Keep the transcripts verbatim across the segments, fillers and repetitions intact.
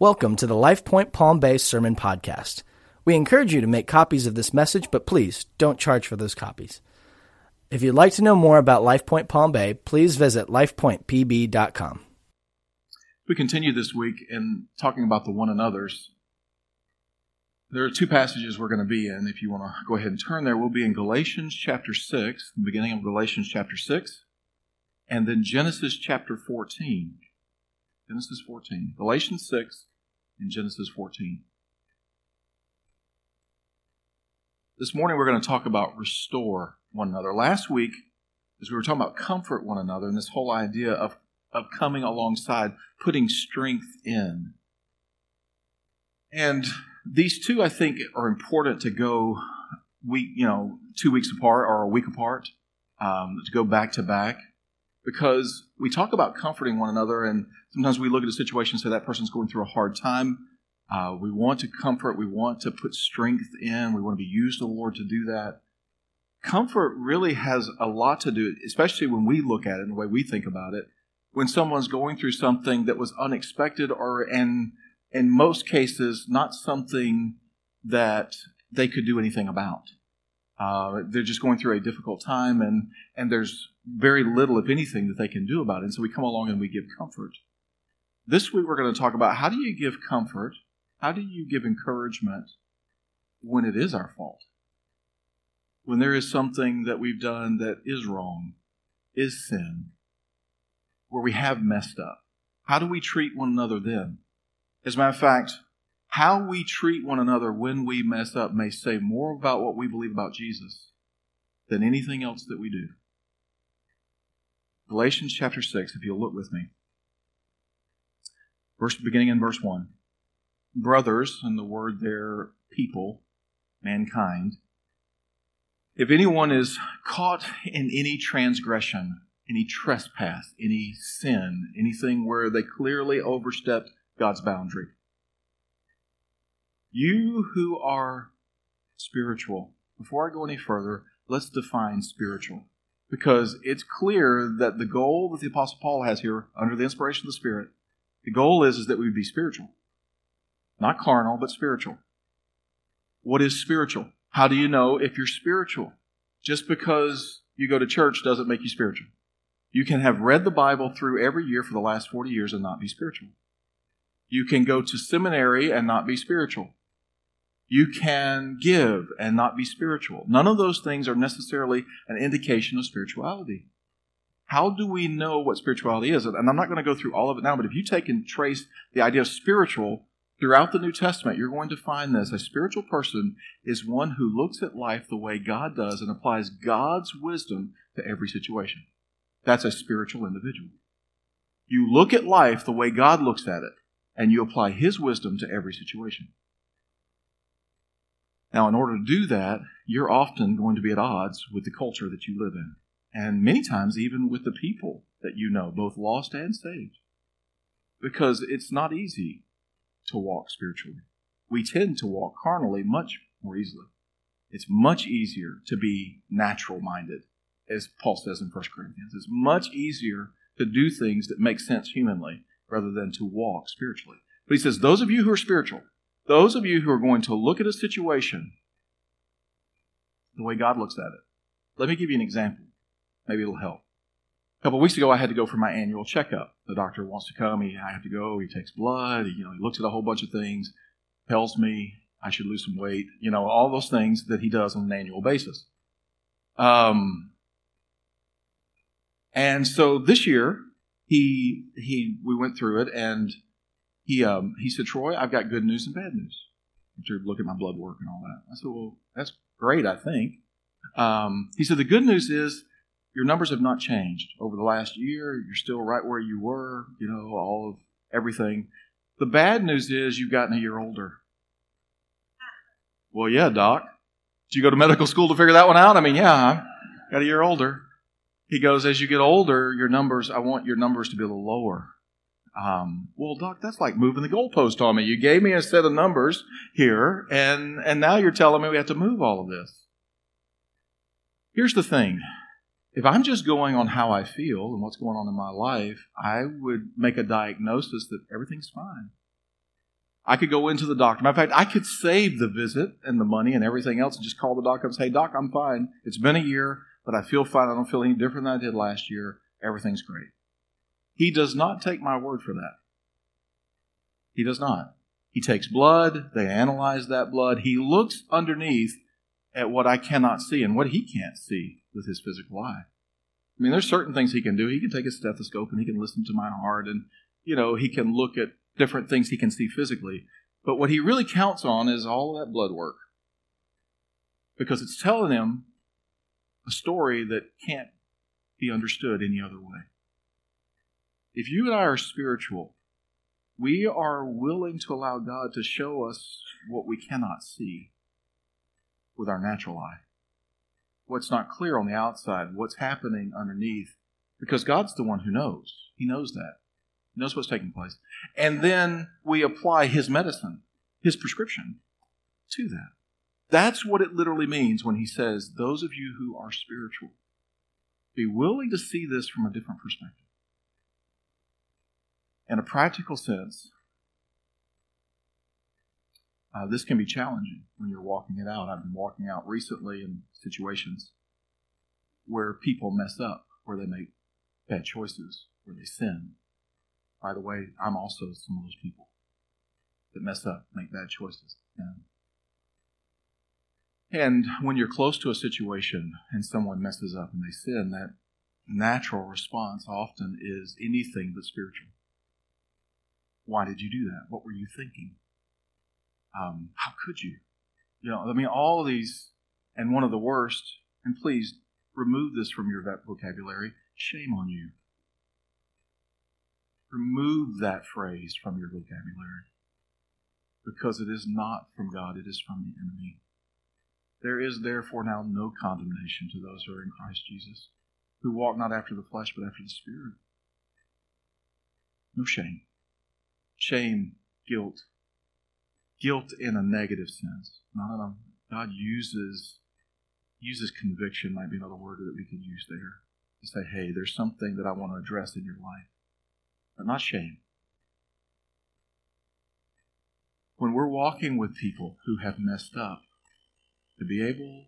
Welcome to the LifePoint Palm Bay Sermon Podcast. We encourage you to make copies of this message, but please don't charge for those copies. If you'd like to know more about LifePoint Palm Bay, please visit life point p b dot com. We continue this week in talking about the one another's. There are two passages we're going to be in. If you want to go ahead and turn there, we'll be in Galatians chapter six, the beginning of Galatians chapter six, and then Genesis chapter fourteen. Genesis fourteen. Galatians six and Genesis fourteen. This morning we're going to talk about restore one another. Last week, as we were talking about comfort one another and this whole idea of, of coming alongside, putting strength in. And these two, I think, are important to go week, you know, two weeks apart or a week apart, um, to go back to back, because we talk about comforting one another, and sometimes we look at a situation and say that person's going through a hard time. Uh, we want to comfort. We want to put strength in. We want to be used to the Lord to do that. Comfort really has a lot to do, especially when we look at it and the way we think about it, when someone's going through something that was unexpected or and. in most cases, not something that they could do anything about. Uh, they're just going through a difficult time, and, and there's very little, if anything, that they can do about it. And so we come along and we give comfort. This week we're going to talk about how do you give comfort, how do you give encouragement when it is our fault, when there is something that we've done that is wrong, is sin, where we have messed up. How do we treat one another then? As a matter of fact, how we treat one another when we mess up may say more about what we believe about Jesus than anything else that we do. Galatians chapter six, if you'll look with me. Verse, beginning in verse one. Brothers, and the word there, people, mankind. If anyone is caught in any transgression, any trespass, any sin, anything where they clearly overstepped God's boundary. You who are spiritual, before I go any further, let's define spiritual, because it's clear that the goal that the Apostle Paul has here, under the inspiration of the Spirit, the goal is, is that we would be spiritual. Not carnal, but spiritual. What is spiritual? How do you know if you're spiritual? Just because you go to church doesn't make you spiritual. You can have read the Bible through every year for the last forty years and not be spiritual. You can go to seminary and not be spiritual. You can give and not be spiritual. None of those things are necessarily an indication of spirituality. How do we know what spirituality is? And I'm not going to go through all of it now, but if you take and trace the idea of spiritual throughout the New Testament, you're going to find this. A spiritual person is one who looks at life the way God does and applies God's wisdom to every situation. That's a spiritual individual. You look at life the way God looks at it, and you apply His wisdom to every situation. Now, in order to do that, you're often going to be at odds with the culture that you live in, and many times even with the people that you know, both lost and saved, because it's not easy to walk spiritually. We tend to walk carnally much more easily. It's much easier to be natural-minded, as Paul says in First Corinthians. It's much easier to do things that make sense humanly, rather than to walk spiritually. But he says, those of you who are spiritual, those of you who are going to look at a situation the way God looks at it. Let me give you an example. Maybe it'll help. A couple of weeks ago, I had to go for my annual checkup. The doctor wants to come. He, I have to go. He takes blood. He, you know, he looks at a whole bunch of things, tells me I should lose some weight. You know, all those things that he does on an annual basis. Um, and so this year, He he we went through it, and he um he said, "Troy, I've got good news and bad news." To look at my blood work and all that. I said, "Well, that's great, I think." Um, he said, "The good news is your numbers have not changed over the last year. You're still right where you were, you know, all of everything. The bad news is you've gotten a year older." Well, yeah, Doc. Did you go to medical school to figure that one out? I mean, yeah, I got a year older. He goes, as you get older, your numbers, I want your numbers to be a little lower. Um, well, Doc, that's like moving the goalpost on me. You gave me a set of numbers here, and, and now you're telling me we have to move all of this. Here's the thing. If I'm just going on how I feel and what's going on in my life, I would make a diagnosis that everything's fine. I could go into the doctor. Matter of fact, I could save the visit and the money and everything else and just call the doctor and say, "Hey, doc, I'm fine. It's been a year, but I feel fine. I don't feel any different than I did last year. Everything's great." He does not take my word for that. He does not. He takes blood. They analyze that blood. He looks underneath at what I cannot see and what he can't see with his physical eye. I mean, there's certain things he can do. He can take a stethoscope and he can listen to my heart and, you know, he can look at different things he can see physically. But what he really counts on is all of that blood work, because it's telling him a story that can't be understood any other way. If you and I are spiritual, we are willing to allow God to show us what we cannot see with our natural eye. What's not clear on the outside, what's happening underneath, because God's the one who knows. He knows that. He knows what's taking place. And then we apply his medicine, his prescription, to that. That's what it literally means when he says, those of you who are spiritual, be willing to see this from a different perspective. In a practical sense, Uh, this can be challenging when you're walking it out. I've been walking out recently in situations where people mess up, where they make bad choices, where they sin. By the way, I'm also some of those people that mess up, make bad choices. And, and when you're close to a situation and someone messes up and they sin, that natural response often is anything but spiritual. Why did you do that? What were you thinking? Um, how could you? You know, I mean, all of these, and one of the worst, and please remove this from your vocabulary, shame on you. Remove that phrase from your vocabulary, because it is not from God, it is from the enemy. There is therefore now no condemnation to those who are in Christ Jesus, who walk not after the flesh, but after the Spirit. No shame. Shame, guilt, Guilt in a negative sense. Not a, God uses uses conviction, might be another word that we could use there, to say, hey, there's something that I want to address in your life, but not shame. When we're walking with people who have messed up, to be able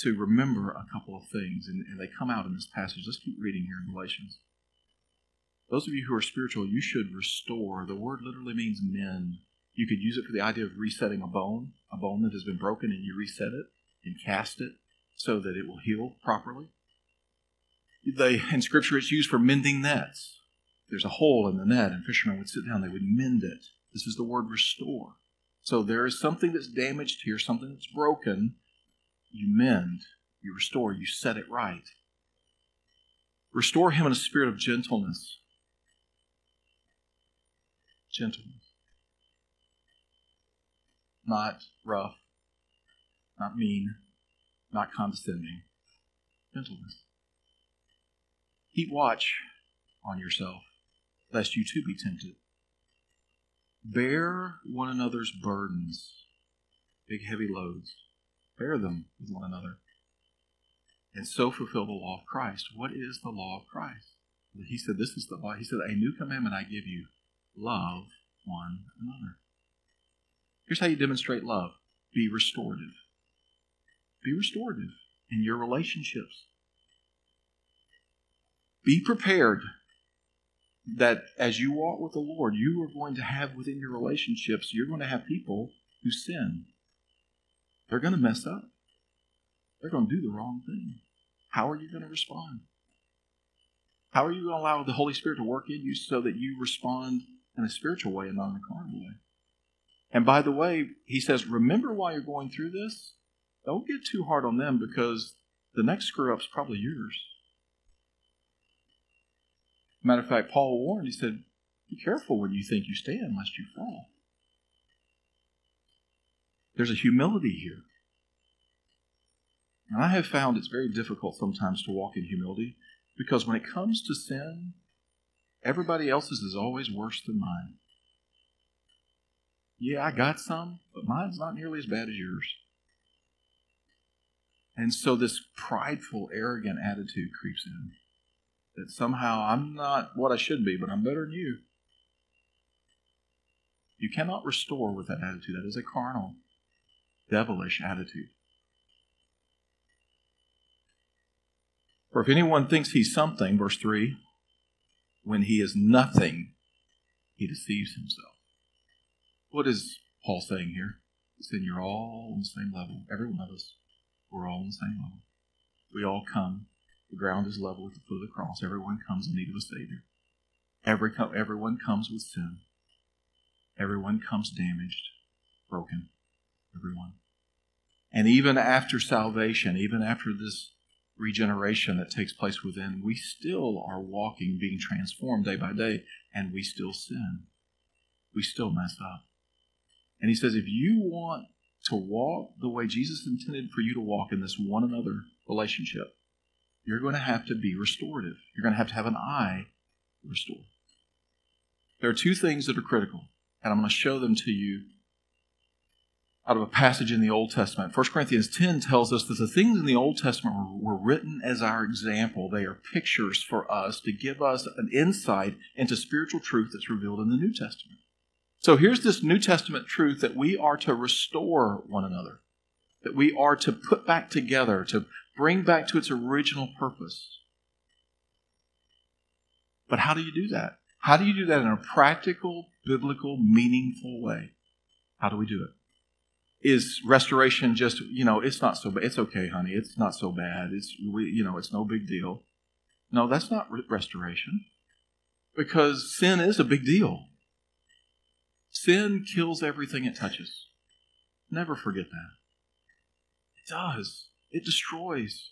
to remember a couple of things, and, and they come out in this passage. Let's keep reading here in Galatians. Those of you who are spiritual, you should restore. The word literally means mend. You could use it for the idea of resetting a bone, a bone that has been broken, and you reset it and cast it so that it will heal properly. They, in Scripture, it's used for mending nets. There's a hole in the net, and fishermen would sit down. They would mend it. This is the word restore. So there is something that's damaged here, something that's broken. You mend, you restore, you set it right. Restore him in a spirit of gentleness. Gentleness. Not rough, not mean, not condescending. Gentleness. Keep watch on yourself, lest you too be tempted. Bear one another's burdens, big heavy loads. Bear them with one another, and so fulfill the law of Christ. What is the law of Christ? He said, this is the law. He said, a new commandment I give you, love one another. Here's how you demonstrate love. Be restorative. Be restorative in your relationships. Be prepared that as you walk with the Lord, you are going to have within your relationships, you're going to have people who sin. They're going to mess up. They're going to do the wrong thing. How are you going to respond? How are you going to allow the Holy Spirit to work in you so that you respond in a spiritual way and not in a carnal way? And by the way, he says, remember why you're going through this. Don't get too hard on them, because the next screw-up is probably yours. Matter of fact, Paul warned, he said, be careful when you think you stand, lest you fall. There's a humility here. And I have found it's very difficult sometimes to walk in humility, because when it comes to sin, everybody else's is always worse than mine. Yeah, I got some, but mine's not nearly as bad as yours. And so this prideful, arrogant attitude creeps in, that somehow I'm not what I should be, but I'm better than you. You cannot restore with that attitude. That is a carnal, devilish attitude. For if anyone thinks he's something, verse three, when he is nothing, he deceives himself. What is Paul saying here? He's saying you're all on the same level. Every one of us, we're all on the same level. We all come. The ground is level at the foot of the cross. Everyone comes in need of a Savior. Every, everyone comes with sin. Everyone comes damaged, broken. Everyone. And even after salvation, even after this regeneration that takes place within, we still are walking, being transformed day by day, and we still sin. We still mess up. And he says, if you want to walk the way Jesus intended for you to walk in this one another relationship, you're going to have to be restorative. You're going to have to have an eye to restore. There are two things that are critical, and I'm going to show them to you out of a passage in the Old Testament. First Corinthians ten tells us that the things in the Old Testament were, were written as our example. They are pictures for us to give us an insight into spiritual truth that's revealed in the New Testament. So here's this New Testament truth that we are to restore one another, that we are to put back together, to bring back to its original purpose. But how do you do that? How do you do that in a practical, biblical, meaningful way? How do we do it? Is restoration just, you know, it's not so bad. It's okay, honey. It's not so bad. It's, we, you know, it's no big deal. No, that's not re- restoration. Because sin is a big deal. Sin kills everything it touches. Never forget that. It does. It destroys.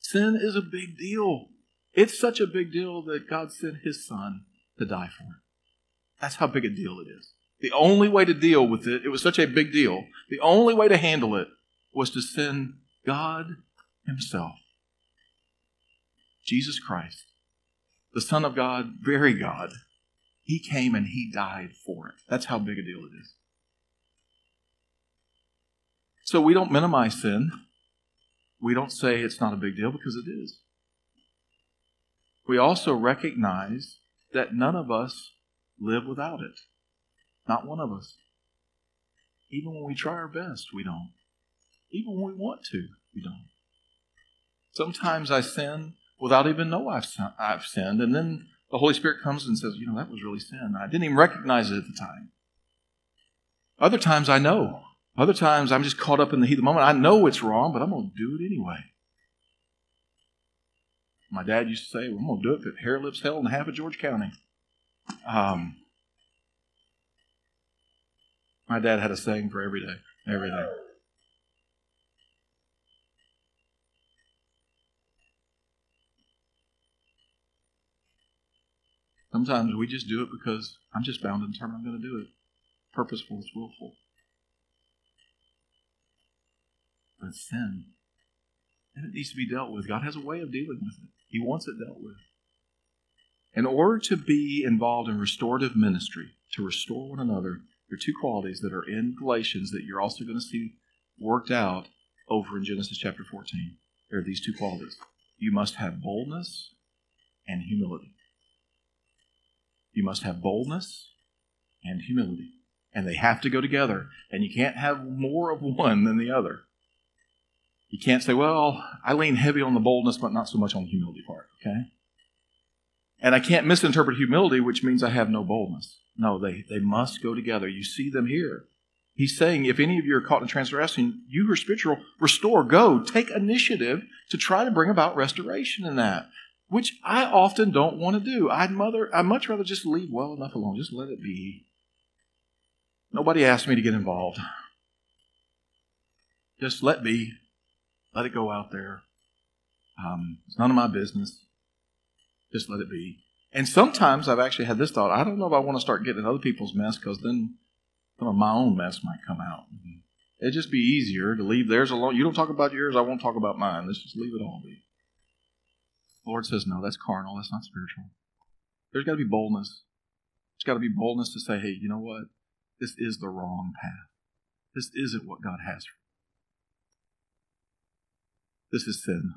Sin is a big deal. It's such a big deal that God sent His Son to die for it. That's how big a deal it is. The only way to deal with it, it was such a big deal, the only way to handle it was to send God Himself, Jesus Christ, the Son of God, very God. He came and He died for it. That's how big a deal it is. So we don't minimize sin. We don't say it's not a big deal, because it is. We also recognize that none of us live without it. Not one of us. Even when we try our best, we don't. Even when we want to, we don't. Sometimes I sin without even know I've I've sinned, and then the Holy Spirit comes and says, you know, that was really sin. I didn't even recognize it at the time. Other times I know. Other times I'm just caught up in the heat of the moment. I know it's wrong, but I'm going to do it anyway. My dad used to say, well, I'm going to do it if it hair lips hell in half of George County. Um... My dad had a saying for every day, every day. Sometimes we just do it because I'm just bound and determined I'm going to do it. Purposeful is willful. But it's sin. And it needs to be dealt with. God has a way of dealing with it. He wants it dealt with. In order to be involved in restorative ministry, to restore one another, there are two qualities that are in Galatians that you're also going to see worked out over in Genesis chapter fourteen. There are these two qualities. You must have boldness and humility. You must have boldness and humility. And they have to go together. And you can't have more of one than the other. You can't say, well, I lean heavy on the boldness, but not so much on the humility part. Okay? And I can't misinterpret humility, which means I have no boldness. No, they, they must go together. You see them here. He's saying, if any of you are caught in transgression, you who are spiritual, restore, go, take initiative to try to bring about restoration in that, which I often don't want to do. I'd mother, I'd much rather just leave well enough alone. Just let it be. Nobody asked me to get involved. Just let be. Let it go out there. Um, it's none of my business. Just let it be. And sometimes I've actually had this thought, I don't know if I want to start getting in other people's mess, because then some of my own mess might come out. It'd just be easier to leave theirs alone. You don't talk about yours, I won't talk about mine. Let's just leave it all be. The Lord says, no, that's carnal, that's not spiritual. There's got to be boldness. There's got to be boldness to say, hey, you know what? This is the wrong path. This isn't what God has for you. This is sin.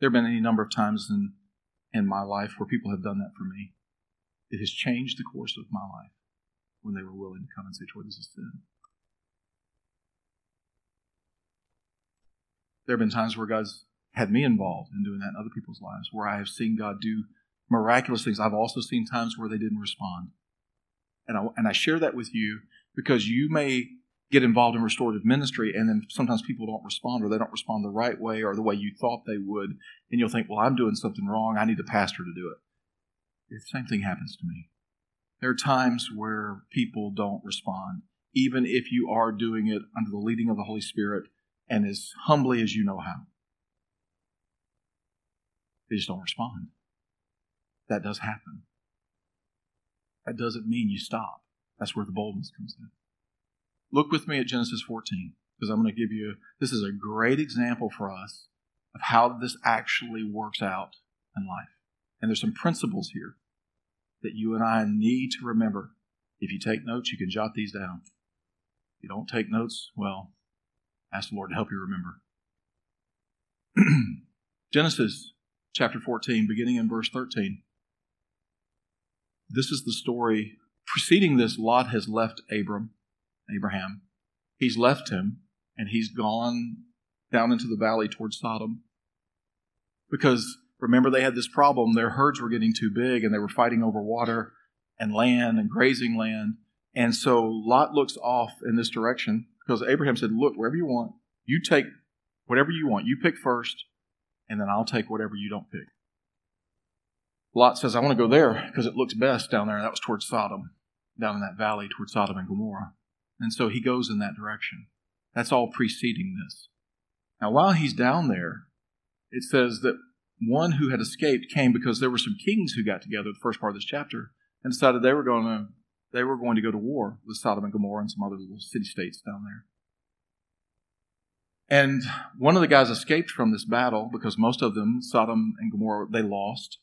There have been any number of times in In my life where people have done that for me. It has changed the course of my life when they were willing to come and say, Troy, this is sin. There have been times where God's had me involved in doing that in other people's lives, where I have seen God do miraculous things. I've also seen times where they didn't respond. And I, and I share that with you because you may get involved in restorative ministry, and then sometimes people don't respond, or they don't respond the right way or the way you thought they would, and you'll think, well, I'm doing something wrong. I need the pastor to do it. The same thing happens to me. There are times where people don't respond, even if you are doing it under the leading of the Holy Spirit and as humbly as you know how. They just don't respond. That does happen. That doesn't mean you stop. That's where the boldness comes in. Look with me at Genesis fourteen, because I'm going to give you, this is a great example for us of how this actually works out in life. And there's some principles here that you and I need to remember. If you take notes, you can jot these down. If you don't take notes, well, ask the Lord to help you remember. Genesis chapter fourteen, beginning in verse thirteen. This is the story. Preceding this, Lot has left Abram, Abraham. He's left him, and he's gone down into the valley towards Sodom. Because, remember, they had this problem. Their herds were getting too big, and they were fighting over water and land and grazing land. And so Lot looks off in this direction because Abraham said, look, wherever you want, you take whatever you want. You pick first, and then I'll take whatever you don't pick. Lot says, I want to go there because it looks best down there. And that was towards Sodom, down in that valley towards Sodom and Gomorrah. And so he goes in that direction. That's all preceding this. Now, while he's down there, it says that one who had escaped came because there were some kings who got together the first part of this chapter and decided they were going to they were going to go to war with Sodom and Gomorrah and some other little city-states down there. And one of the guys escaped from this battle because most of them, Sodom and Gomorrah, they lost.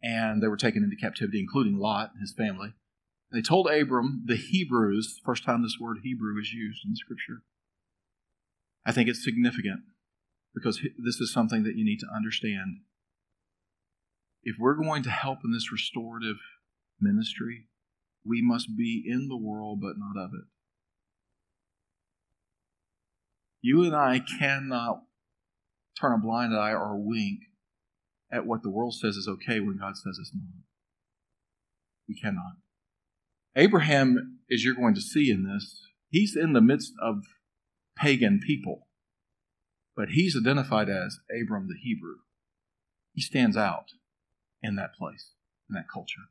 And they were taken into captivity, including Lot and his family. They told Abram, the Hebrews, first time this word Hebrew is used in Scripture. I think it's significant because this is something that you need to understand. If we're going to help in this restorative ministry, we must be in the world but not of it. You and I cannot turn a blind eye or wink at what the world says is okay when God says it's not. We cannot. Abraham, as you're going to see in this, he's in the midst of pagan people, but he's identified as Abram the Hebrew. He stands out in that place, in that culture.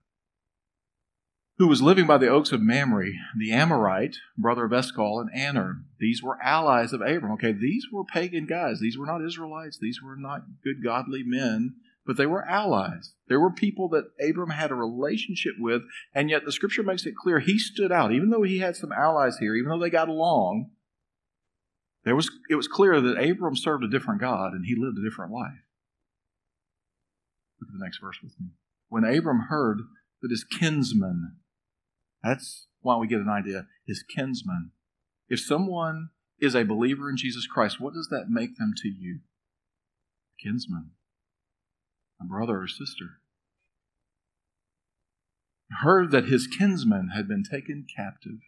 Who was living by the oaks of Mamre, the Amorite, brother of Eshcol, and Aner. These were allies of Abram. Okay, these were pagan guys. These were not Israelites. These were not good, godly men, but they were allies. There were people that Abram had a relationship with, and yet the Scripture makes it clear he stood out. Even though he had some allies here, even though they got along, There was, it was clear that Abram served a different God and he lived a different life. Look at the next verse with me. When Abram heard that his kinsman, that's why we get an idea, his kinsman. If someone is a believer in Jesus Christ, what does that make them to you? Kinsman, a brother or sister. Heard that his kinsman had been taken captive.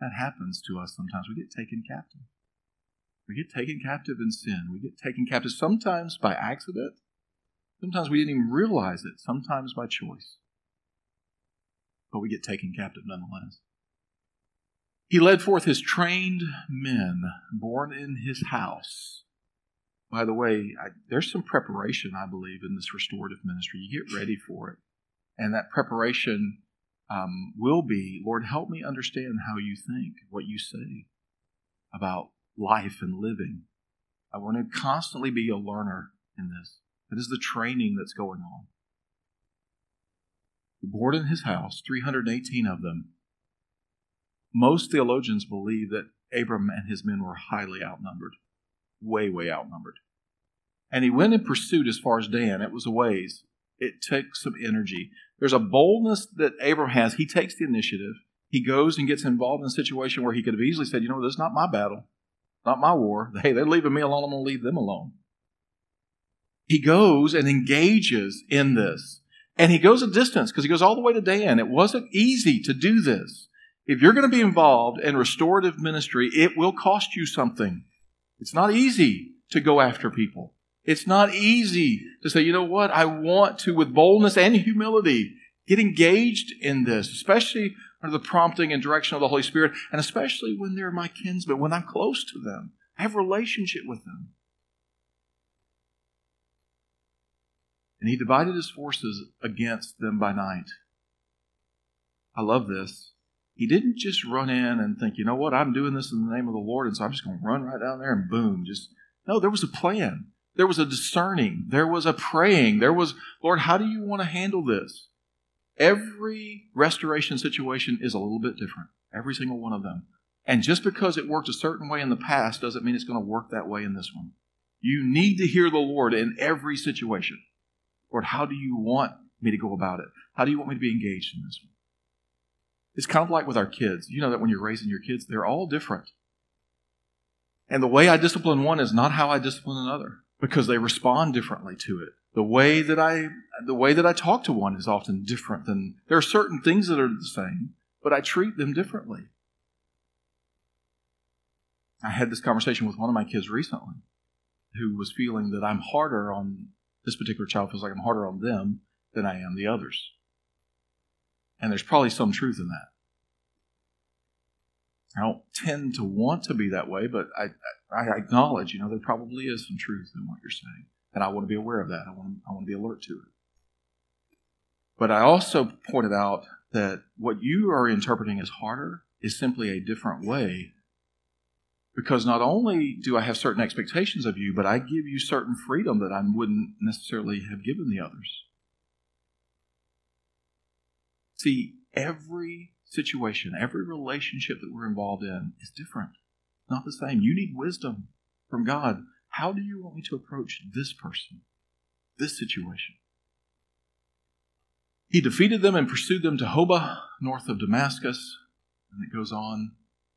That happens to us sometimes. We get taken captive. We get taken captive in sin. We get taken captive sometimes by accident. Sometimes we didn't even realize it. Sometimes by choice. But we get taken captive nonetheless. He led forth his trained men born in his house. By the way, I, there's some preparation, I believe, in this restorative ministry. You get ready for it. And that preparation um, will be, Lord, help me understand how you think, what you say about life and living. I want to constantly be a learner in this. That is the training that's going on. Born in his house, three hundred eighteen of them. Most theologians believe that Abram and his men were highly outnumbered. Way, way outnumbered. And he went in pursuit as far as Dan. It was a ways. It took some energy. There's a boldness that Abram has. He takes the initiative. He goes and gets involved in a situation where he could have easily said, you know, this is not my battle. Not my war. Hey, they're leaving me alone. I'm going to leave them alone. He goes and engages in this. And he goes a distance because he goes all the way to Dan. It wasn't easy to do this. If you're going to be involved in restorative ministry, it will cost you something. It's not easy to go after people. It's not easy to say, you know what, I want to, with boldness and humility, get engaged in this, especially under the prompting and direction of the Holy Spirit, and especially when they're my kinsmen, when I'm close to them. I have a relationship with them. And he divided his forces against them by night. I love this. He didn't just run in and think, you know what, I'm doing this in the name of the Lord, and so I'm just going to run right down there and boom. Just no, there was a plan. There was a discerning. There was a praying. There was, Lord, how do you want to handle this? Every restoration situation is a little bit different, every single one of them. And just because it worked a certain way in the past doesn't mean it's going to work that way in this one. You need to hear the Lord in every situation. Lord, how do you want me to go about it? How do you want me to be engaged in this one? It's kind of like with our kids. You know that when you're raising your kids, they're all different. And the way I discipline one is not how I discipline another, because they respond differently to it. The way that I the way that I talk to one is often different. And there are certain things that are the same, but I treat them differently. I had this conversation with one of my kids recently who was feeling that I'm harder on this particular child, feels like I'm harder on them than I am the others. And there's probably some truth in that. I don't tend to want to be that way, but I, I acknowledge, you know, there probably is some truth in what you're saying. And I want to be aware of that. I want, I want to be alert to it. But I also pointed out that what you are interpreting as harder is simply a different way, because not only do I have certain expectations of you, but I give you certain freedom that I wouldn't necessarily have given the others. See, every situation, every relationship that we're involved in is different, not the same. You need wisdom from God. How do you want me to approach this person, this situation? He defeated them and pursued them to Hobah, north of Damascus. And it goes on.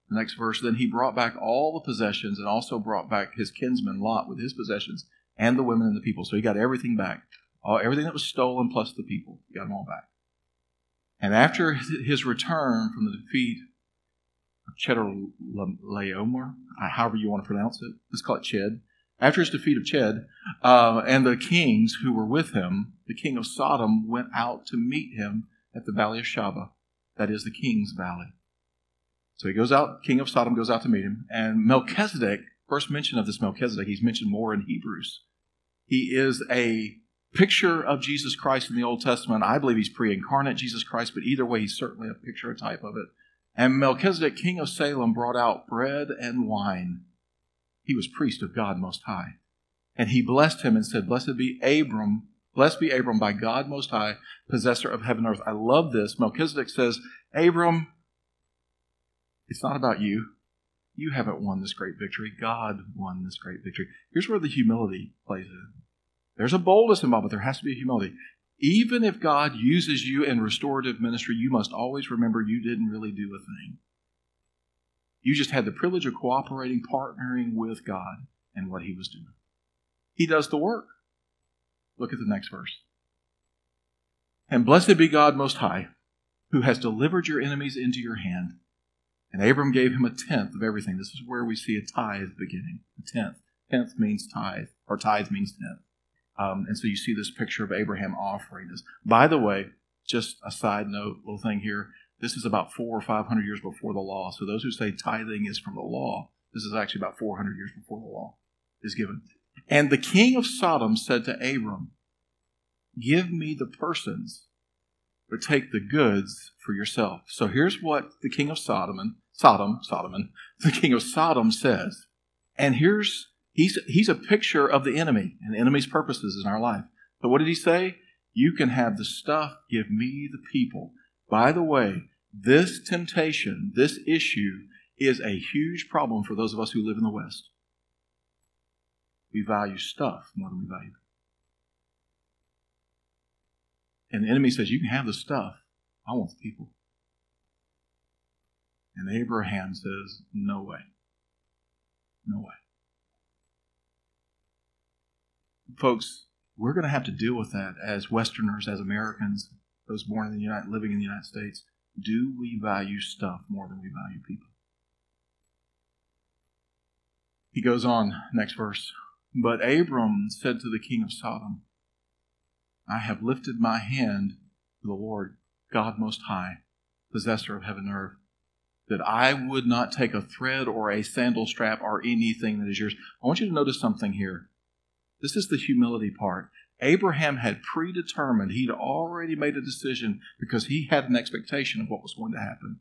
The next verse, then he brought back all the possessions and also brought back his kinsman Lot with his possessions and the women and the people. So he got everything back. All, everything that was stolen plus the people. He got them all back. And after his return from the defeat of Chedorlaomer, however you want to pronounce it, let's call it Ched. After his defeat of Ched, uh, and the kings who were with him, the king of Sodom went out to meet him at the valley of Shaveh, that is the king's valley. So he goes out, king of Sodom goes out to meet him. And Melchizedek, first mention of this Melchizedek, he's mentioned more in Hebrews. He is a picture of Jesus Christ in the Old Testament. I believe he's pre-incarnate Jesus Christ, but either way, he's certainly a picture, a type of it. And Melchizedek, king of Salem, brought out bread and wine. He was priest of God Most High. And he blessed him and said, Blessed be Abram, blessed be Abram by God Most High, possessor of heaven and earth. I love this. Melchizedek says, Abram, it's not about you. You haven't won this great victory. God won this great victory. Here's where the humility plays in. There's a boldness involved, but there has to be a humility. Even if God uses you in restorative ministry, you must always remember you didn't really do a thing. You just had the privilege of cooperating, partnering with God and what he was doing. He does the work. Look at the next verse. And blessed be God Most High, who has delivered your enemies into your hand. And Abram gave him a tenth of everything. This is where we see a tithe beginning. A tenth. Tenth means tithe, or tithe means tenth. Um, and so you see this picture of Abraham offering this. By the way, just a side note, little thing here. This is about four or five hundred years before the law. So those who say tithing is from the law, this is actually about four hundred years before the law is given. And the king of Sodom said to Abram, give me the persons, or take the goods for yourself. So here's what the king of Sodom and Sodom, Sodom, the king of Sodom says. And here's, he's, he's a picture of the enemy and the enemy's purposes in our life. But what did he say? You can have the stuff, give me the people. By the way, this temptation, this issue is a huge problem for those of us who live in the West. We value stuff more than we value people. And the enemy says, you can have the stuff. I want the people. And Abraham says, no way. No way. Folks, we're going to have to deal with that as Westerners, as Americans, those born in the United, living in the United States. Do we value stuff more than we value people? He goes on, next verse. But Abram said to the king of Sodom, I have lifted my hand to the Lord, God Most High, possessor of heaven and earth, that I would not take a thread or a sandal strap or anything that is yours. I want you to notice something here. This is the humility part. Abraham had predetermined. He'd already made a decision because he had an expectation of what was going to happen.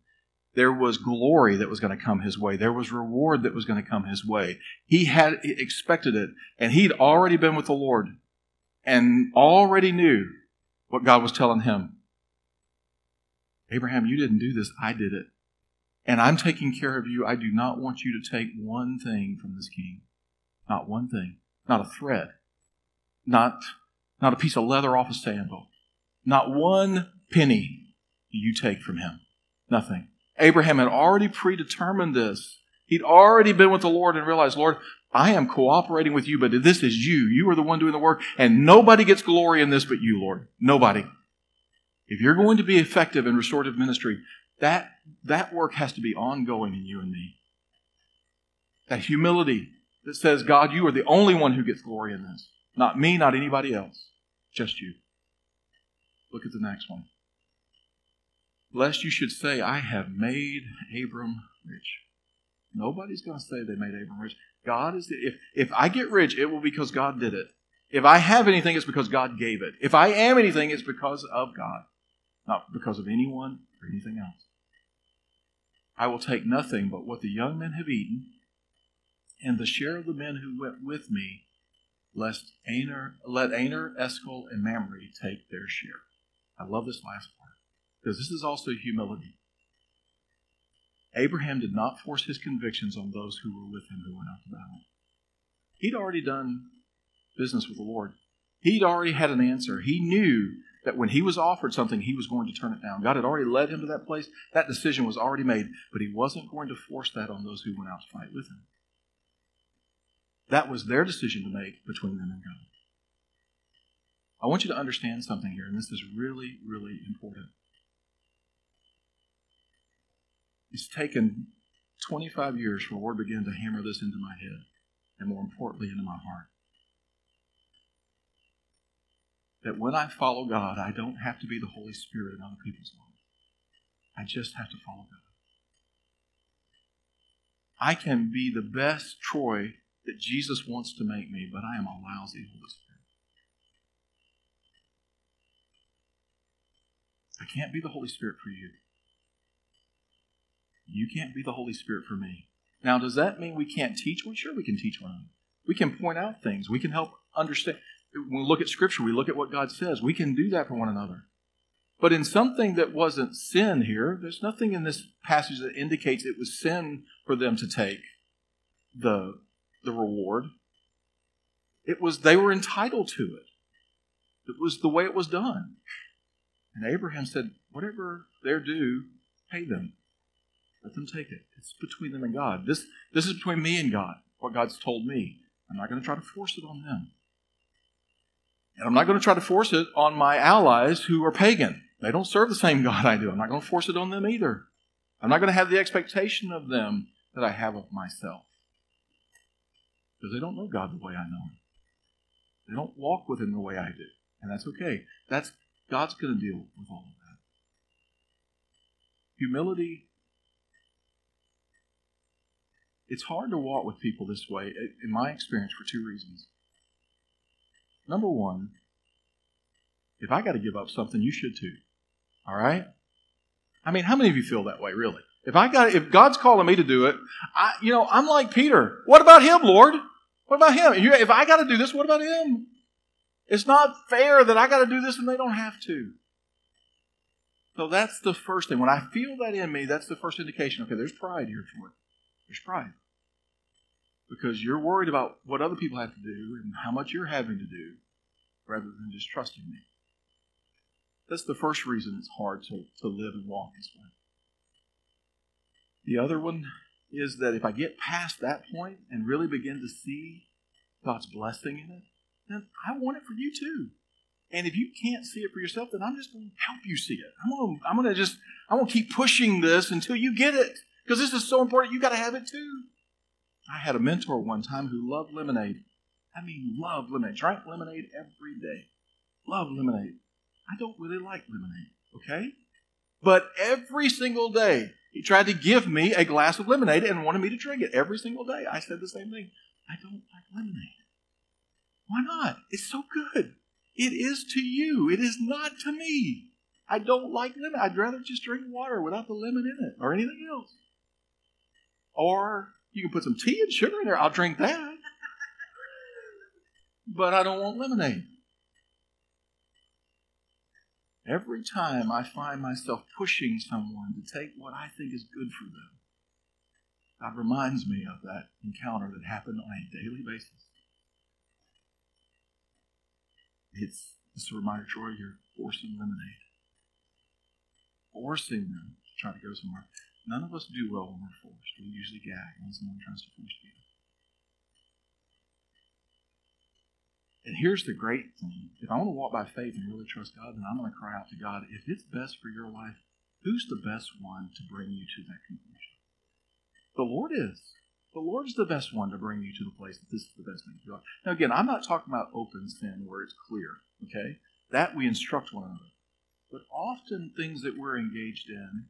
There was glory that was going to come his way. There was reward that was going to come his way. He had expected it, and he'd already been with the Lord and already knew what God was telling him. Abraham, you didn't do this. I did it. And I'm taking care of you. I do not want you to take one thing from this king. Not one thing. Not a thread. Not, not a piece of leather off a sandal. Not one penny do you take from him. Nothing. Abraham had already predetermined this. He'd already been with the Lord and realized, Lord, I am cooperating with you, but this is you. You are the one doing the work, and nobody gets glory in this but you, Lord. Nobody. If you're going to be effective in restorative ministry, that, that work has to be ongoing in you and me. That humility that says, God, you are the only one who gets glory in this. Not me, not anybody else. Just you. Look at the next one. Lest you should say, I have made Abram rich. Nobody's going to say they made Abram rich. God is the, if, if I get rich, it will be because God did it. If I have anything, it's because God gave it. If I am anything, it's because of God. Not because of anyone or anything else. I will take nothing but what the young men have eaten and the share of the men who went with me, lest Aner, let Aner, Eshcol, and Mamre take their share. I love this last part, because this is also humility. Abraham did not force his convictions on those who were with him who went out to battle. He'd already done business with the Lord. He'd already had an answer. He knew that when he was offered something, he was going to turn it down. God had already led him to that place. That decision was already made, but he wasn't going to force that on those who went out to fight with him. That was their decision to make between them and God. I want you to understand something here, and this is really, really important. It's taken twenty-five years for the Lord began to hammer this into my head, and more importantly, into my heart. That when I follow God, I don't have to be the Holy Spirit in other people's lives. I just have to follow God. I can be the best Troy that Jesus wants to make me, but I am a lousy Holy Spirit. I can't be the Holy Spirit for you. You can't be the Holy Spirit for me. Now, does that mean we can't teach? Well, sure we can teach one another. We can point out things. We can help understand. When we look at Scripture, we look at what God says. We can do that for one another. But in something that wasn't sin here, there's nothing in this passage that indicates it was sin for them to take the the reward. It was, they were entitled to it. It was the way it was done. And Abraham said, whatever their due, pay them. Let them take it. It's between them and God. This, this is between me and God, what God's told me. I'm not going to try to force it on them. And I'm not going to try to force it on my allies who are pagan. They don't serve the same God I do. I'm not going to force it on them either. I'm not going to have the expectation of them that I have of myself. Because they don't know God the way I know Him. They don't walk with Him the way I do. And that's okay. That's, God's going to deal with all of that. Humility. It's hard to walk with people this way, in my experience, for two reasons. Number one, if I got to give up something, you should too. All right? I mean, how many of you feel that way, really? If I got, if God's calling me to do it, I, you know, I'm like Peter. What about him, Lord? What about him? If I got to do this, what about him? It's not fair that I got to do this and they don't have to. So that's the first thing. When I feel that in me, that's the first indication. Okay, there's pride here for it. There's pride. Because you're worried about what other people have to do and how much you're having to do rather than just trusting me. That's the first reason it's hard to, to live and walk this way. The other one is that if I get past that point and really begin to see God's blessing in it, then I want it for you too. And if you can't see it for yourself, then I'm just going to help you see it. I'm going to, I'm going to just, I'm going to keep pushing this until you get it. Because this is so important. You got to have it too. I had a mentor one time who loved lemonade. I mean, loved lemonade. Drank lemonade every day. Loved lemonade. I don't really like lemonade, okay? But every single day, he tried to give me a glass of lemonade and wanted me to drink it every single day. I said the same thing. I don't like lemonade. Why not? It's so good. It is to you. It is not to me. I don't like lemon. I'd rather just drink water without the lemon in it or anything else. Or you can put some tea and sugar in there. I'll drink that. But I don't want lemonade. Every time I find myself pushing someone to take what I think is good for them, that reminds me of that encounter that happened on a daily basis. It's just a reminder, Troy, you're forcing lemonade. Forcing them to try to go somewhere. None of us do well when we're forced. We usually gag when someone tries to force you. And here's the great thing. If I want to walk by faith and really trust God, then I'm going to cry out to God, if it's best for your life, who's the best one to bring you to that conclusion? The Lord is. The Lord's the best one to bring you to the place that this is the best thing for your life. Now, again, I'm not talking about open sin where it's clear, okay? That we instruct one another. But often things that we're engaged in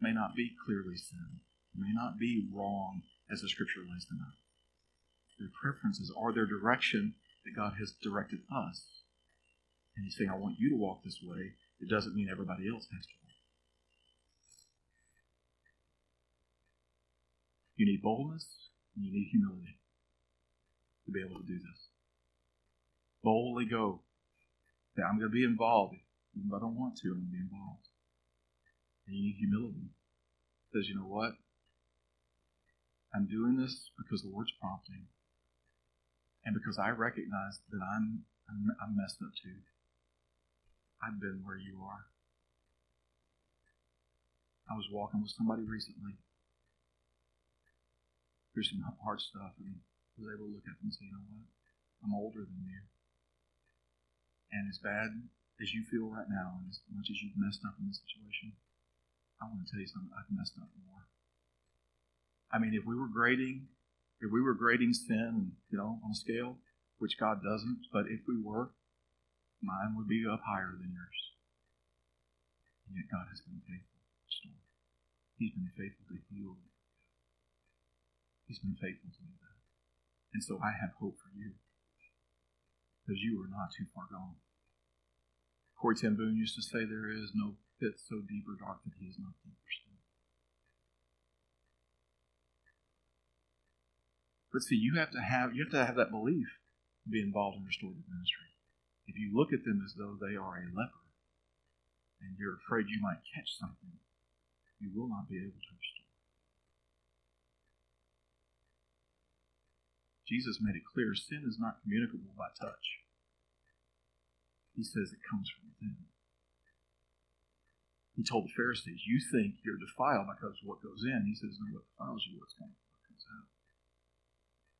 may not be clearly sin. It may not be wrong as the Scripture lays them out. Their preferences are their direction that God has directed us. And he's saying, I want you to walk this way. It doesn't mean everybody else has to walk. You need boldness and you need humility to be able to do this. Boldly go. Now, I'm going to be involved. Even if I don't want to, I'm going to be involved. And you need humility. It says, you know what? I'm doing this because the Lord's prompting. And because I recognize that I'm, I'm I'm messed up too. I've been where you are. I was walking with somebody recently through some hard stuff and was able to look at them and say, you know what? I'm older than you. And as bad as you feel right now and as much as you've messed up in this situation, I want to tell you something. I've messed up more. I mean, if we were grading, if we were grading sin, you know, on a scale, which God doesn't, but if we were, mine would be up higher than yours. And yet God has been faithful to restore. He's been faithful to heal. He's been faithful to do that. And so I have hope for you. Because you are not too far gone. Corrie ten Boom used to say, there is no pit so deep or dark that he is not deeper still. But see, you have to have you have to have that belief to be involved in restorative ministry. If you look at them as though they are a leper and you're afraid you might catch something, you will not be able to restore. Jesus made it clear sin is not communicable by touch. He says it comes from within. He told the Pharisees, you think you're defiled because of what goes in. He says, no, what defiles you, what's coming, what comes out.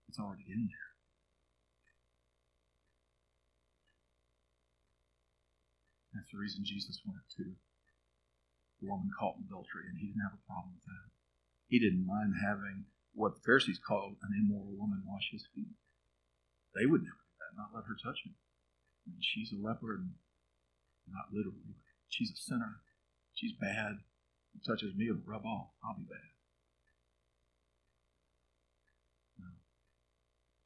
It's already in there. That's the reason Jesus went to the woman caught in adultery, and he didn't have a problem with that. He didn't mind having what the Pharisees called an immoral woman wash his feet. They would never do that, not let her touch him. I mean, she's a leper, and not literally. She's a sinner. She's bad. If she touches me, it'll rub off. I'll be bad.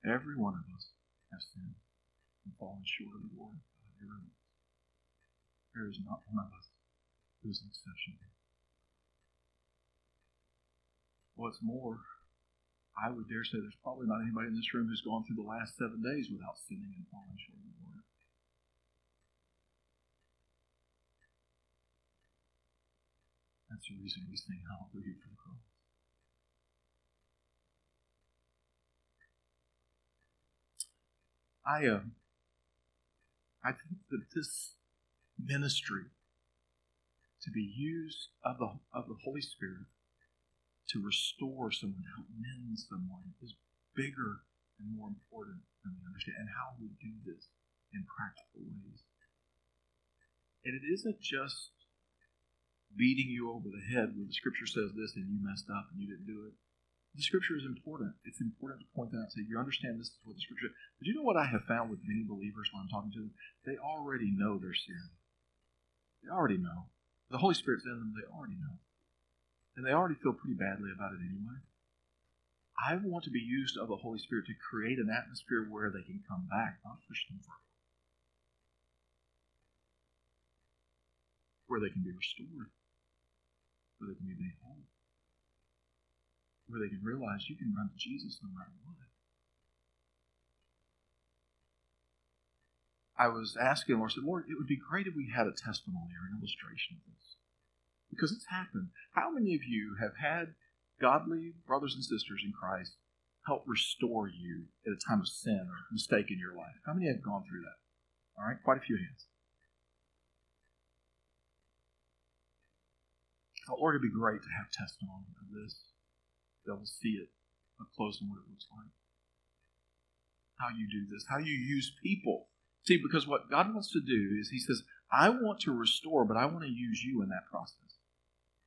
Every one of us has sinned and fallen short of the glory of God. There is not one of us who is an exception. What's more, I would dare say there's probably not anybody in this room who's gone through the last seven days without sinning and falling short of the glory. That's the reason we sing Hallelujah for the Cross. I uh, I think that this ministry to be used of the of the Holy Spirit to restore someone, help mend someone, is bigger and more important than they understand, and how we do this in practical ways. And it isn't just beating you over the head when the Scripture says this and you messed up and you didn't do it. The Scripture is important. It's important to point that out and say, you understand this is what the Scripture is. But you know what I have found with many believers when I'm talking to them? They already know their sin. They already know. The Holy Spirit's in them, they already know. And they already feel pretty badly about it anyway. I want to be used of the Holy Spirit to create an atmosphere where they can come back, not push them further. Where they can be restored. Where they can be made whole. Where they can realize you can run to Jesus no matter what. I was asking the Lord, I said, Lord, it would be great if we had a testimony or an illustration of this. Because it's happened. How many of you have had godly brothers and sisters in Christ help restore you at a time of sin or mistake in your life? How many have gone through that? All right, quite a few hands. Oh, Lord, it'd be great to have testimony of this. They'll see it up close and what it looks like. How you do this, how you use people. See, because what God wants to do is He says, I want to restore, but I want to use you in that process.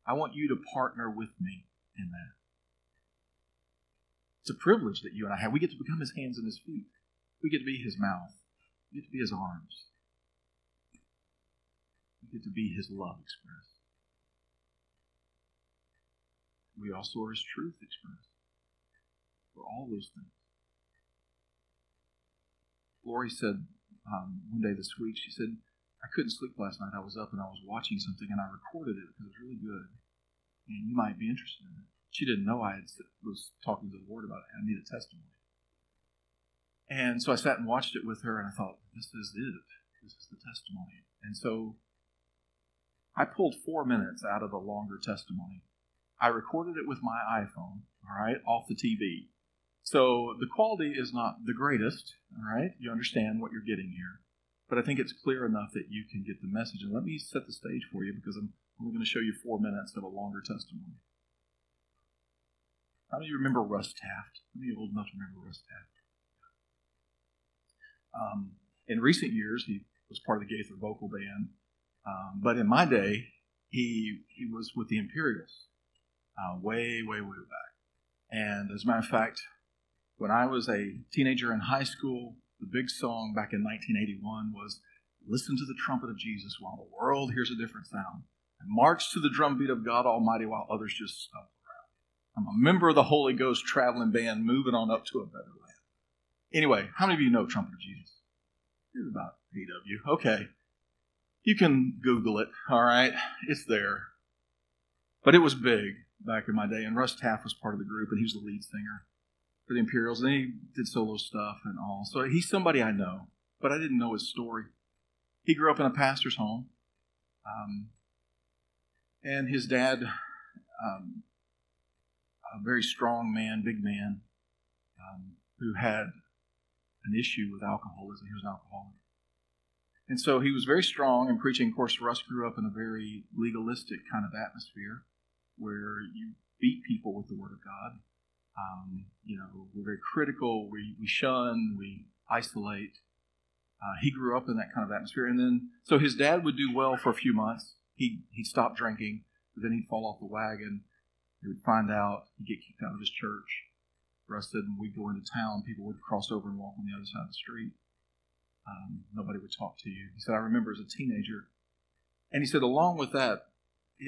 I want you to partner with me in that. It's a privilege that you and I have. We get to become His hands and His feet. We get to be His mouth. We get to be His arms. We get to be His love expressed. We also are His truth expressed. We're all those things. Lori said um, one day this week, she said, I couldn't sleep last night. I was up and I was watching something and I recorded it because it was really good. And you might be interested in it. She didn't know I had, was talking to the Lord about it. I needed a testimony. And so I sat and watched it with her and I thought, this is it. This is the testimony. And so I pulled four minutes out of a longer testimony. I recorded it with my iPhone, all right, off the T V. So the quality is not the greatest, all right? You understand what you're getting here. But I think it's clear enough that you can get the message. And let me set the stage for you because I'm only going to show you four minutes of a longer testimony. How many of you remember Russ Taff? How many of you old enough to remember Russ Taff? Um, in recent years, he was part of the Gaither Vocal Band. Um, but in my day, he he was with the Imperials uh, way, way, way back. And as a matter of fact, when I was a teenager in high school, the big song back in nineteen eighty-one was, listen to the trumpet of Jesus while the world hears a different sound, and march to the drumbeat of God Almighty while others just stumble around. I'm a member of the Holy Ghost traveling band moving on up to a better land. Anyway, how many of you know Trumpet of Jesus? There's about eight of you. Okay. You can Google it, all right? It's there. But it was big back in my day, and Russ Taff was part of the group, and he was the lead singer for the Imperials, and he did solo stuff and all. So he's somebody I know, but I didn't know his story. He grew up in a pastor's home, um, and his dad, um, a very strong man, big man, um, who had an issue with alcoholism. He was an alcoholic. And so he was very strong in preaching. Of course, Russ grew up in a very legalistic kind of atmosphere where you beat people with the Word of God. Um, you know, we're very critical, we, we shun, we isolate. Uh, he grew up in that kind of atmosphere. And then, so his dad would do well for a few months. He, he'd stop drinking, but then he'd fall off the wagon. He would find out, he'd get kicked out of his church, arrested, and we'd go into town. People would cross over and walk on the other side of the street. Um, nobody would talk to you. He said, I remember as a teenager. And he said, along with that,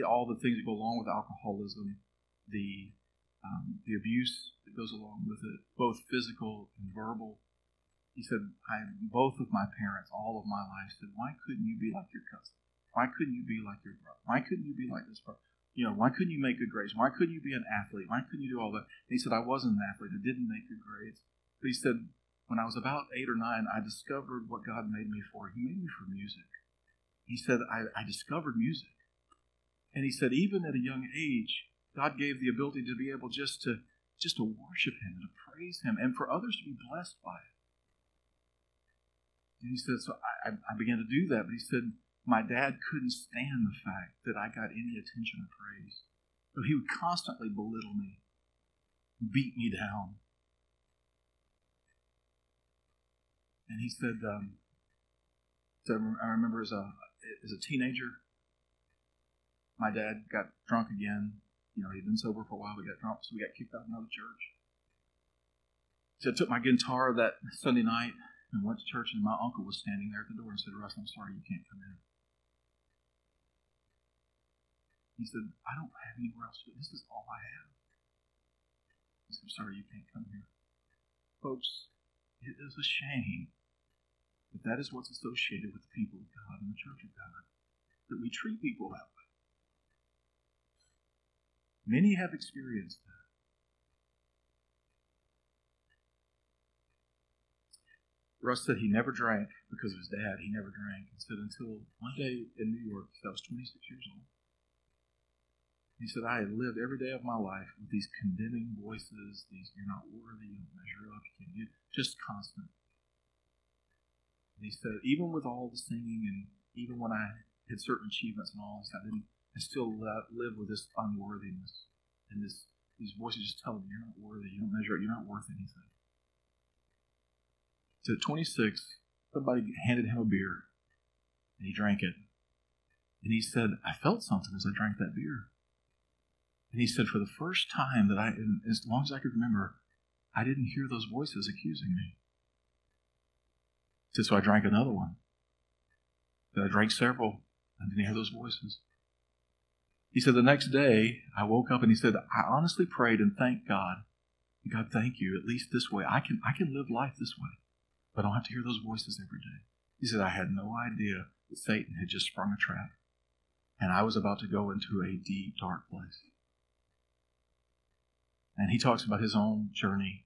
all the things that go along with alcoholism, the Um, the abuse that goes along with it, both physical and verbal. He said, I, both of my parents, all of my life, said, why couldn't you be like your cousin? Why couldn't you be like your brother? Why couldn't you be like this brother? You know, why couldn't you make good grades? Why couldn't you be an athlete? Why couldn't you do all that? And he said, I wasn't an athlete. I didn't make good grades. But he said, when I was about eight or nine, I discovered what God made me for. He made me for music. He said, I, I discovered music. And he said, even at a young age, God gave the ability to be able just to just to worship Him and to praise Him and for others to be blessed by it. And he said, so I, I began to do that. But he said, my dad couldn't stand the fact that I got any attention or praise. So he would constantly belittle me, beat me down. and he said, um, so I remember as a as a teenager, my dad got drunk again. You know, he'd been sober for a while. We got drunk, so we got kicked out of another church. So I took my guitar that Sunday night and went to church, and my uncle was standing there at the door and said, "Russ, I'm sorry, you can't come in." He said, "I don't have anywhere else to go. This is all I have." He said, "I'm sorry, you can't come here." Folks, it is a shame that that is what's associated with the people of God and the church of God, that we treat people that way. Many have experienced that. Russ said he never drank because of his dad. He never drank. He said until one day in New York, I was twenty-six years old. He said, I had lived every day of my life with these condemning voices, these you're not worthy, you don't measure up, you can't do, just constant. And he said, even with all the singing and even when I had certain achievements and all this, I didn't, I still lived with this unworthiness and this these voices just telling me you're not worthy, you don't measure up, you're not worth anything. So at twenty-six, somebody handed him a beer, and he drank it. And he said, I felt something as I drank that beer. And he said, for the first time that I, as long as I could remember, I didn't hear those voices accusing me. He said, so I drank another one. Then I drank several. I didn't hear those voices. He said, the next day, I woke up and he said, I honestly prayed and thanked God. God, thank you, at least this way. I can, I can live life this way, but I don't have to hear those voices every day. He said, I had no idea that Satan had just sprung a trap, and I was about to go into a deep, dark place. And he talks about his own journey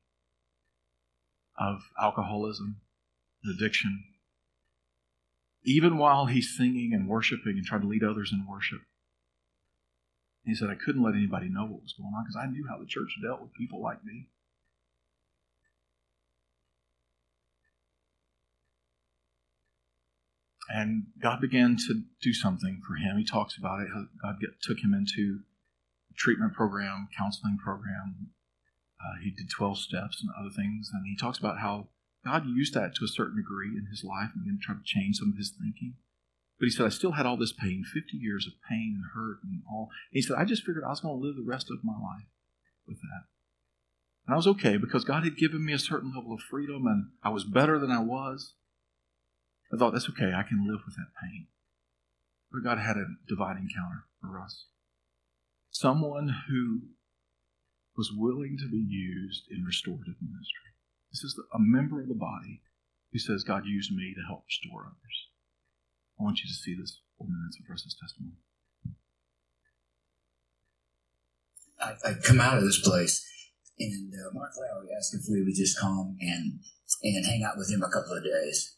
of alcoholism, addiction. Even while he's singing and worshiping and trying to lead others in worship, he said, I couldn't let anybody know what was going on because I knew how the church dealt with people like me. And God began to do something for him. He talks about it. God took him into treatment program, counseling program. Uh, he did twelve steps and other things. And he talks about how God used that to a certain degree in his life and then tried to change some of his thinking. But he said, I still had all this pain, fifty years of pain and hurt and all. And he said, I just figured I was going to live the rest of my life with that. And I was okay because God had given me a certain level of freedom and I was better than I was. I thought, that's okay, I can live with that pain. But God had a divine encounter for us. Someone who was willing to be used in restorative ministry. This is a member of the body who says, God used me to help restore others. I want you to see this four minutes of Russ's testimony. I, I come out of this place, and uh, Mark Lowry asked if we would just come and, and hang out with him a couple of days.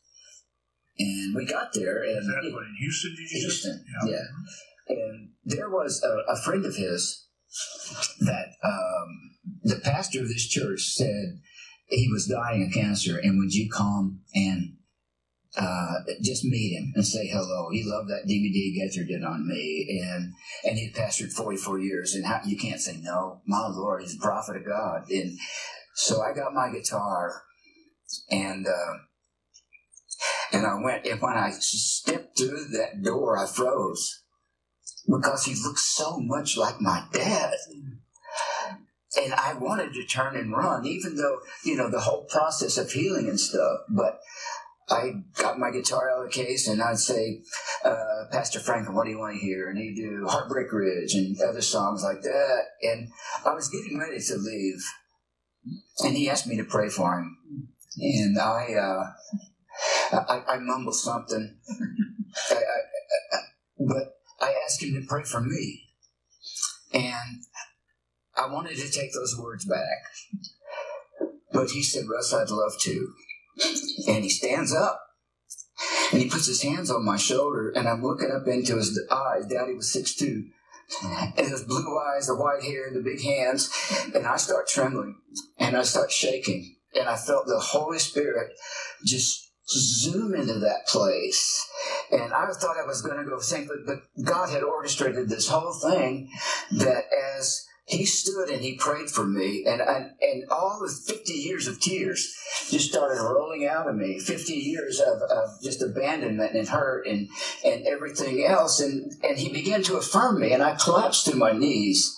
And we got there. And is that what, in Houston, did you just? Houston, yeah. yeah. And there was a, a friend of his that um, the pastor of this church said he was dying of cancer, and would you come and uh, just meet him and say hello? He loved that D V D Gaither did on me, and and he pastored forty-four years, and how, you can't say no. My Lord, he's a prophet of God. And so I got my guitar, and... Uh, And I went, and when I stepped through that door, I froze because he looked so much like my dad. And I wanted to turn and run, even though, you know, the whole process of healing and stuff. But I got my guitar out of the case, and I'd say, uh, Pastor Franklin, what do you want to hear? And he'd do Heartbreak Ridge and other songs like that. And I was getting ready to leave, and he asked me to pray for him. And I... Uh, I, I mumbled something, I, I, I, but I asked him to pray for me, and I wanted to take those words back, but he said, Russ, I'd love to, and he stands up, and he puts his hands on my shoulder, and I'm looking up into his eyes. Daddy was six foot two, and his blue eyes, the white hair, the big hands, and I start trembling, and I start shaking, and I felt the Holy Spirit just zoom into that place, and I thought I was going to go think, but God had orchestrated this whole thing that as he stood and he prayed for me, and I, and all the fifty years of tears just started rolling out of me, fifty years of, of just abandonment and hurt and, and everything else. And, and he began to affirm me, and I collapsed to my knees,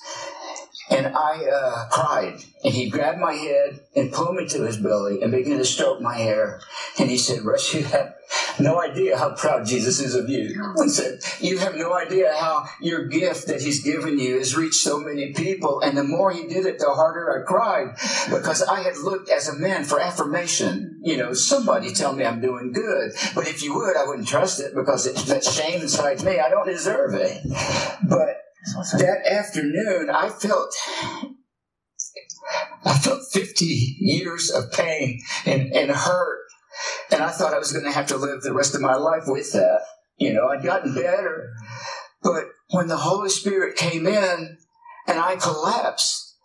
and I uh, cried. And he grabbed my head and pulled me to his belly and began to stroke my hair. And he said, "Russ, you have no idea how proud Jesus is of you." He said, "You have no idea how your gift that he's given you has reached so many people." And the more he did it, the harder I cried, because I had looked as a man for affirmation. You know, somebody tell me I'm doing good. But if you would, I wouldn't trust it, because it, that shame inside me, I don't deserve it. But that afternoon, I felt I felt fifty years of pain and, and hurt. And I thought I was going to have to live the rest of my life with that. You know, I'd gotten better. But when the Holy Spirit came in and I collapsed,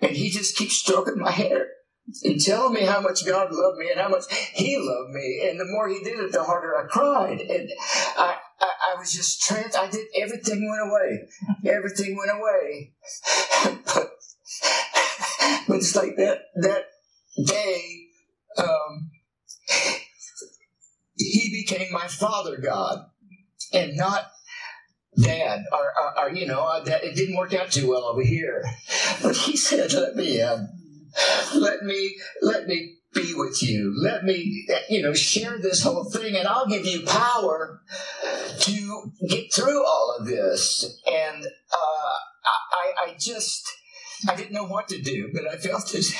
and he just keeps stroking my hair and telling me how much God loved me and how much he loved me. And the more he did it, the harder I cried. And I, I, I was just trans. I did. Everything went away. Everything went away. but, but it's like that, that day, um, he became my Father God, and not Dad, or, or, or you know, that it didn't work out too well over here. But he said, "Let me, um, let me, let me be with you. Let me, you know, share this whole thing, and I'll give you power to get through all of this." And uh, I, I just, I didn't know what to do, but I felt his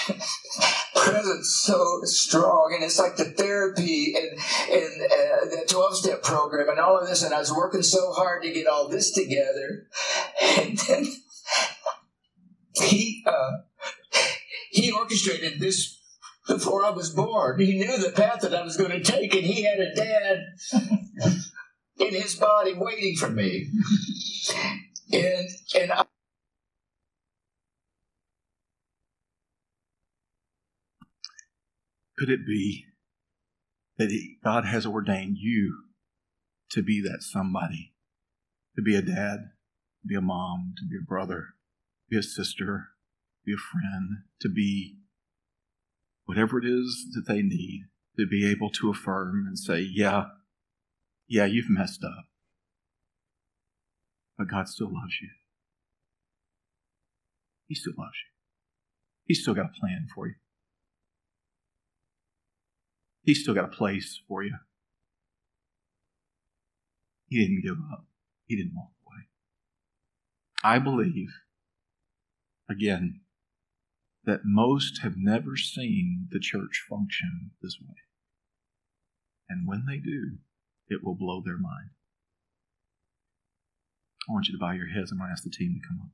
presence so strong, and it's like the therapy and and uh, the twelve-step program and all of this, and I was working so hard to get all this together, and then he uh, he orchestrated this before I was born. He knew the path that I was going to take, and he had a dad in his body waiting for me, and and I. Could it be that he, God has ordained you to be that somebody, to be a dad, to be a mom, to be a brother, to be a sister, to be a friend, to be whatever it is that they need, to be able to affirm and say, yeah, yeah, you've messed up, but God still loves you. He still loves you. He's still got a plan for you. He's still got a place for you. He didn't give up. He didn't walk away. I believe, again, that most have never seen the church function this way. And when they do, it will blow their mind. I want you to bow your heads. I'm going to ask the team to come up.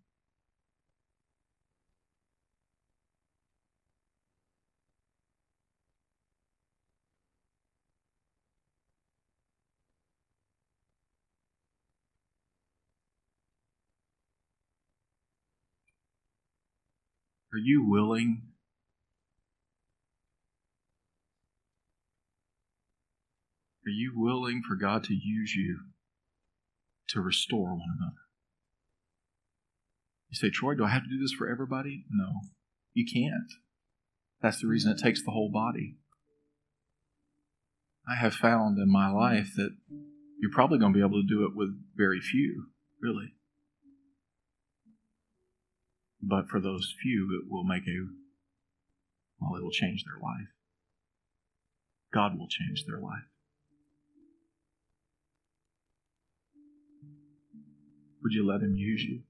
Are you willing Are you willing for God to use you to restore one another? You say, "Troy, do I have to do this for everybody?" No, you can't. That's the reason it takes the whole body. I have found in my life that you're probably going to be able to do it with very few, really. But for those few, it will make a, well, it will change their life. God will change their life. Would you let him use you?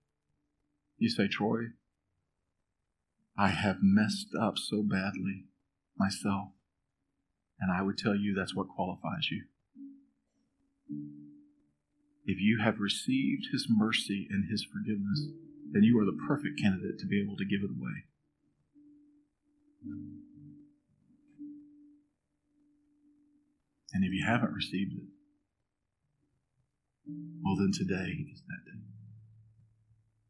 You say, "Troy, I have messed up so badly myself." And I would tell you that's what qualifies you. If you have received his mercy and his forgiveness, then you are the perfect candidate to be able to give it away. And if you haven't received it, well, then today is that day.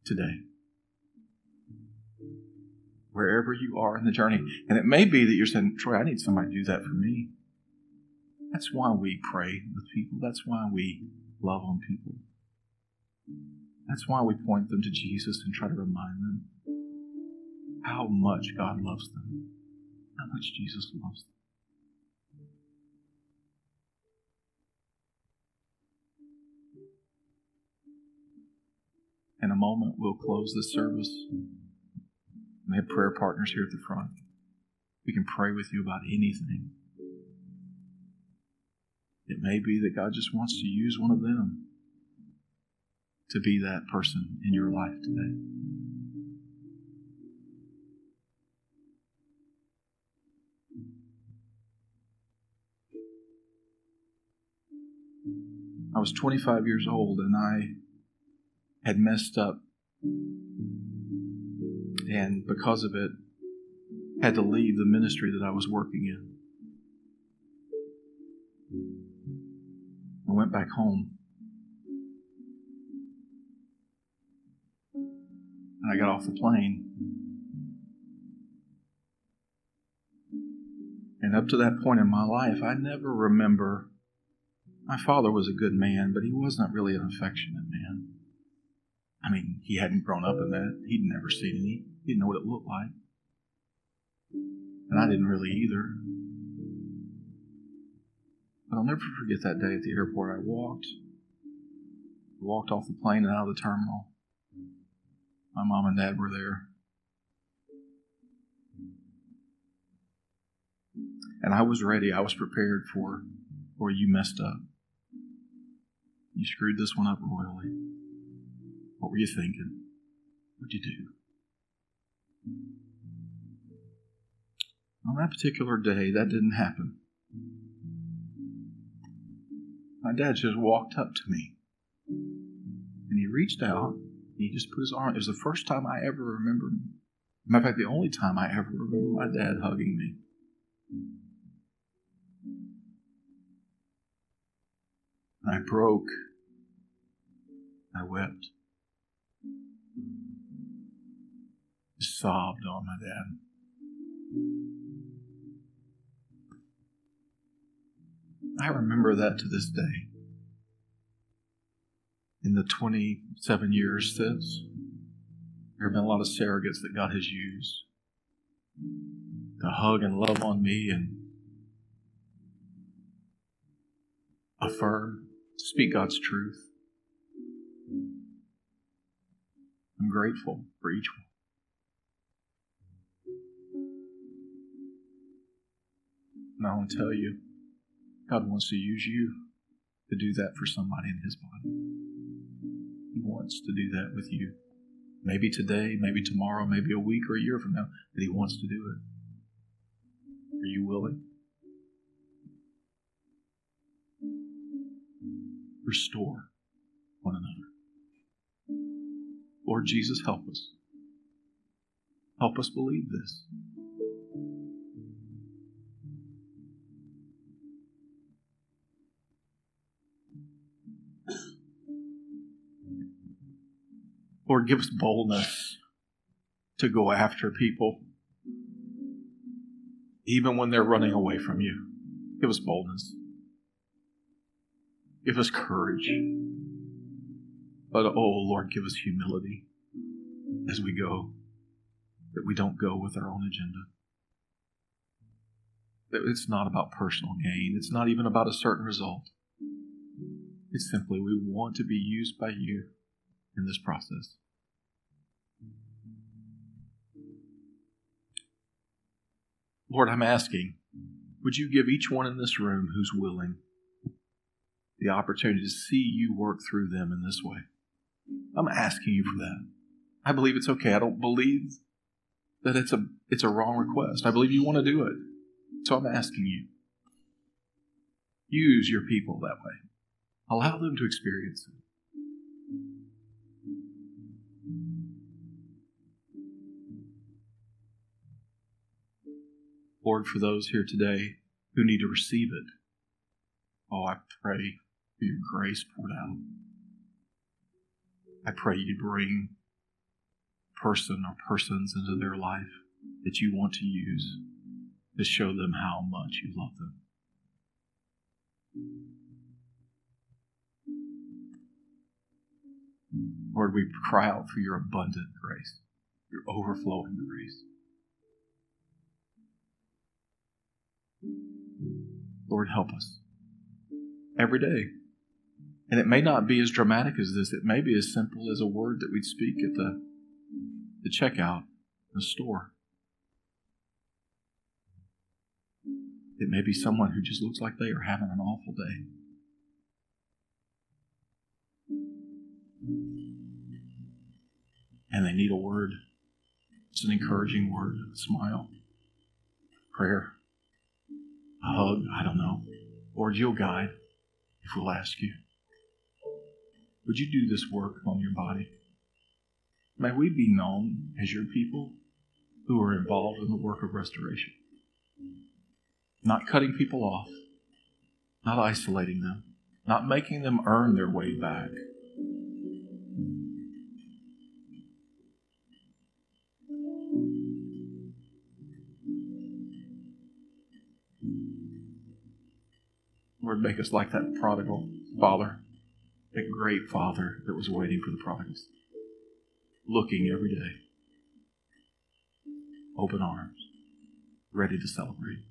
Today. Wherever you are in the journey. And it may be that you're saying, "Troy, I need somebody to do that for me." That's why we pray with people. That's why we love on people. That's why we point them to Jesus and try to remind them how much God loves them, how much Jesus loves them. In a moment, we'll close this service. We have prayer partners here at the front. We can pray with you about anything. It may be that God just wants to use one of them to be that person in your life today. I was twenty-five years old and I had messed up, and because of it, had to leave the ministry that I was working in. I went back home. And I got off the plane. And up to that point in my life, I never remember. My father was a good man, but he wasn't really an affectionate man. I mean, he hadn't grown up in that. He'd never seen any. He didn't know what it looked like. And I didn't really either. But I'll never forget that day at the airport. I walked, walked off the plane and out of the terminal. My mom and dad were there. And I was ready. I was prepared for, for you messed up. You screwed this one up royally. What were you thinking? What'd you do? On that particular day, that didn't happen. My dad just walked up to me. And he reached out. And he just put his arm. It was the first time I ever remember. Matter of fact, the only time I ever remember my dad hugging me. And I broke. I wept. I sobbed on my dad. I remember that to this day. In the twenty-seven years since, there have been a lot of surrogates that God has used to hug and love on me and affirm, speak God's truth. I'm grateful for each one. And I want to tell you, God wants to use you to do that for somebody in His body. He wants to do that with you. Maybe today, maybe tomorrow, maybe a week or a year from now, but He wants to do it. Are you willing? Restore one another. Lord Jesus, help us. Help us believe this. Lord, give us boldness to go after people, even when they're running away from you. Give us boldness. Give us courage. But, oh, Lord, give us humility as we go, that we don't go with our own agenda. That it's not about personal gain. It's not even about a certain result. It's simply we want to be used by you in this process. Lord, I'm asking, would you give each one in this room who's willing the opportunity to see you work through them in this way? I'm asking you for that. I believe it's okay. I don't believe that it's a it's a wrong request. I believe you want to do it. So I'm asking you. Use your people that way. Allow them to experience it. Lord, for those here today who need to receive it, oh, I pray for your grace poured out. I pray you bring person or persons into their life that you want to use to show them how much you love them. Lord, we cry out for your abundant grace, your overflowing grace. Lord, help us every day. And it may not be as dramatic as this. It may be as simple as a word that we'd speak at the, the checkout in the store. It may be someone who just looks like they are having an awful day. And they need a word. It's an encouraging word, a smile, prayer, a hug, I don't know. Lord, you'll guide if we'll ask you. Would you do this work on your body? May we be known as your people who are involved in the work of restoration. Not cutting people off, not isolating them, not making them earn their way back. Lord, make us like that prodigal father, that great father that was waiting for the prodigals, looking every day, open arms, ready to celebrate.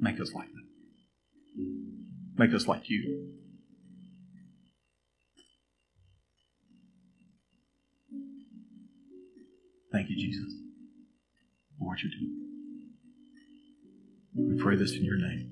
Make us like that. Make us like you. Thank you, Jesus, for what you're doing. We pray this in your name.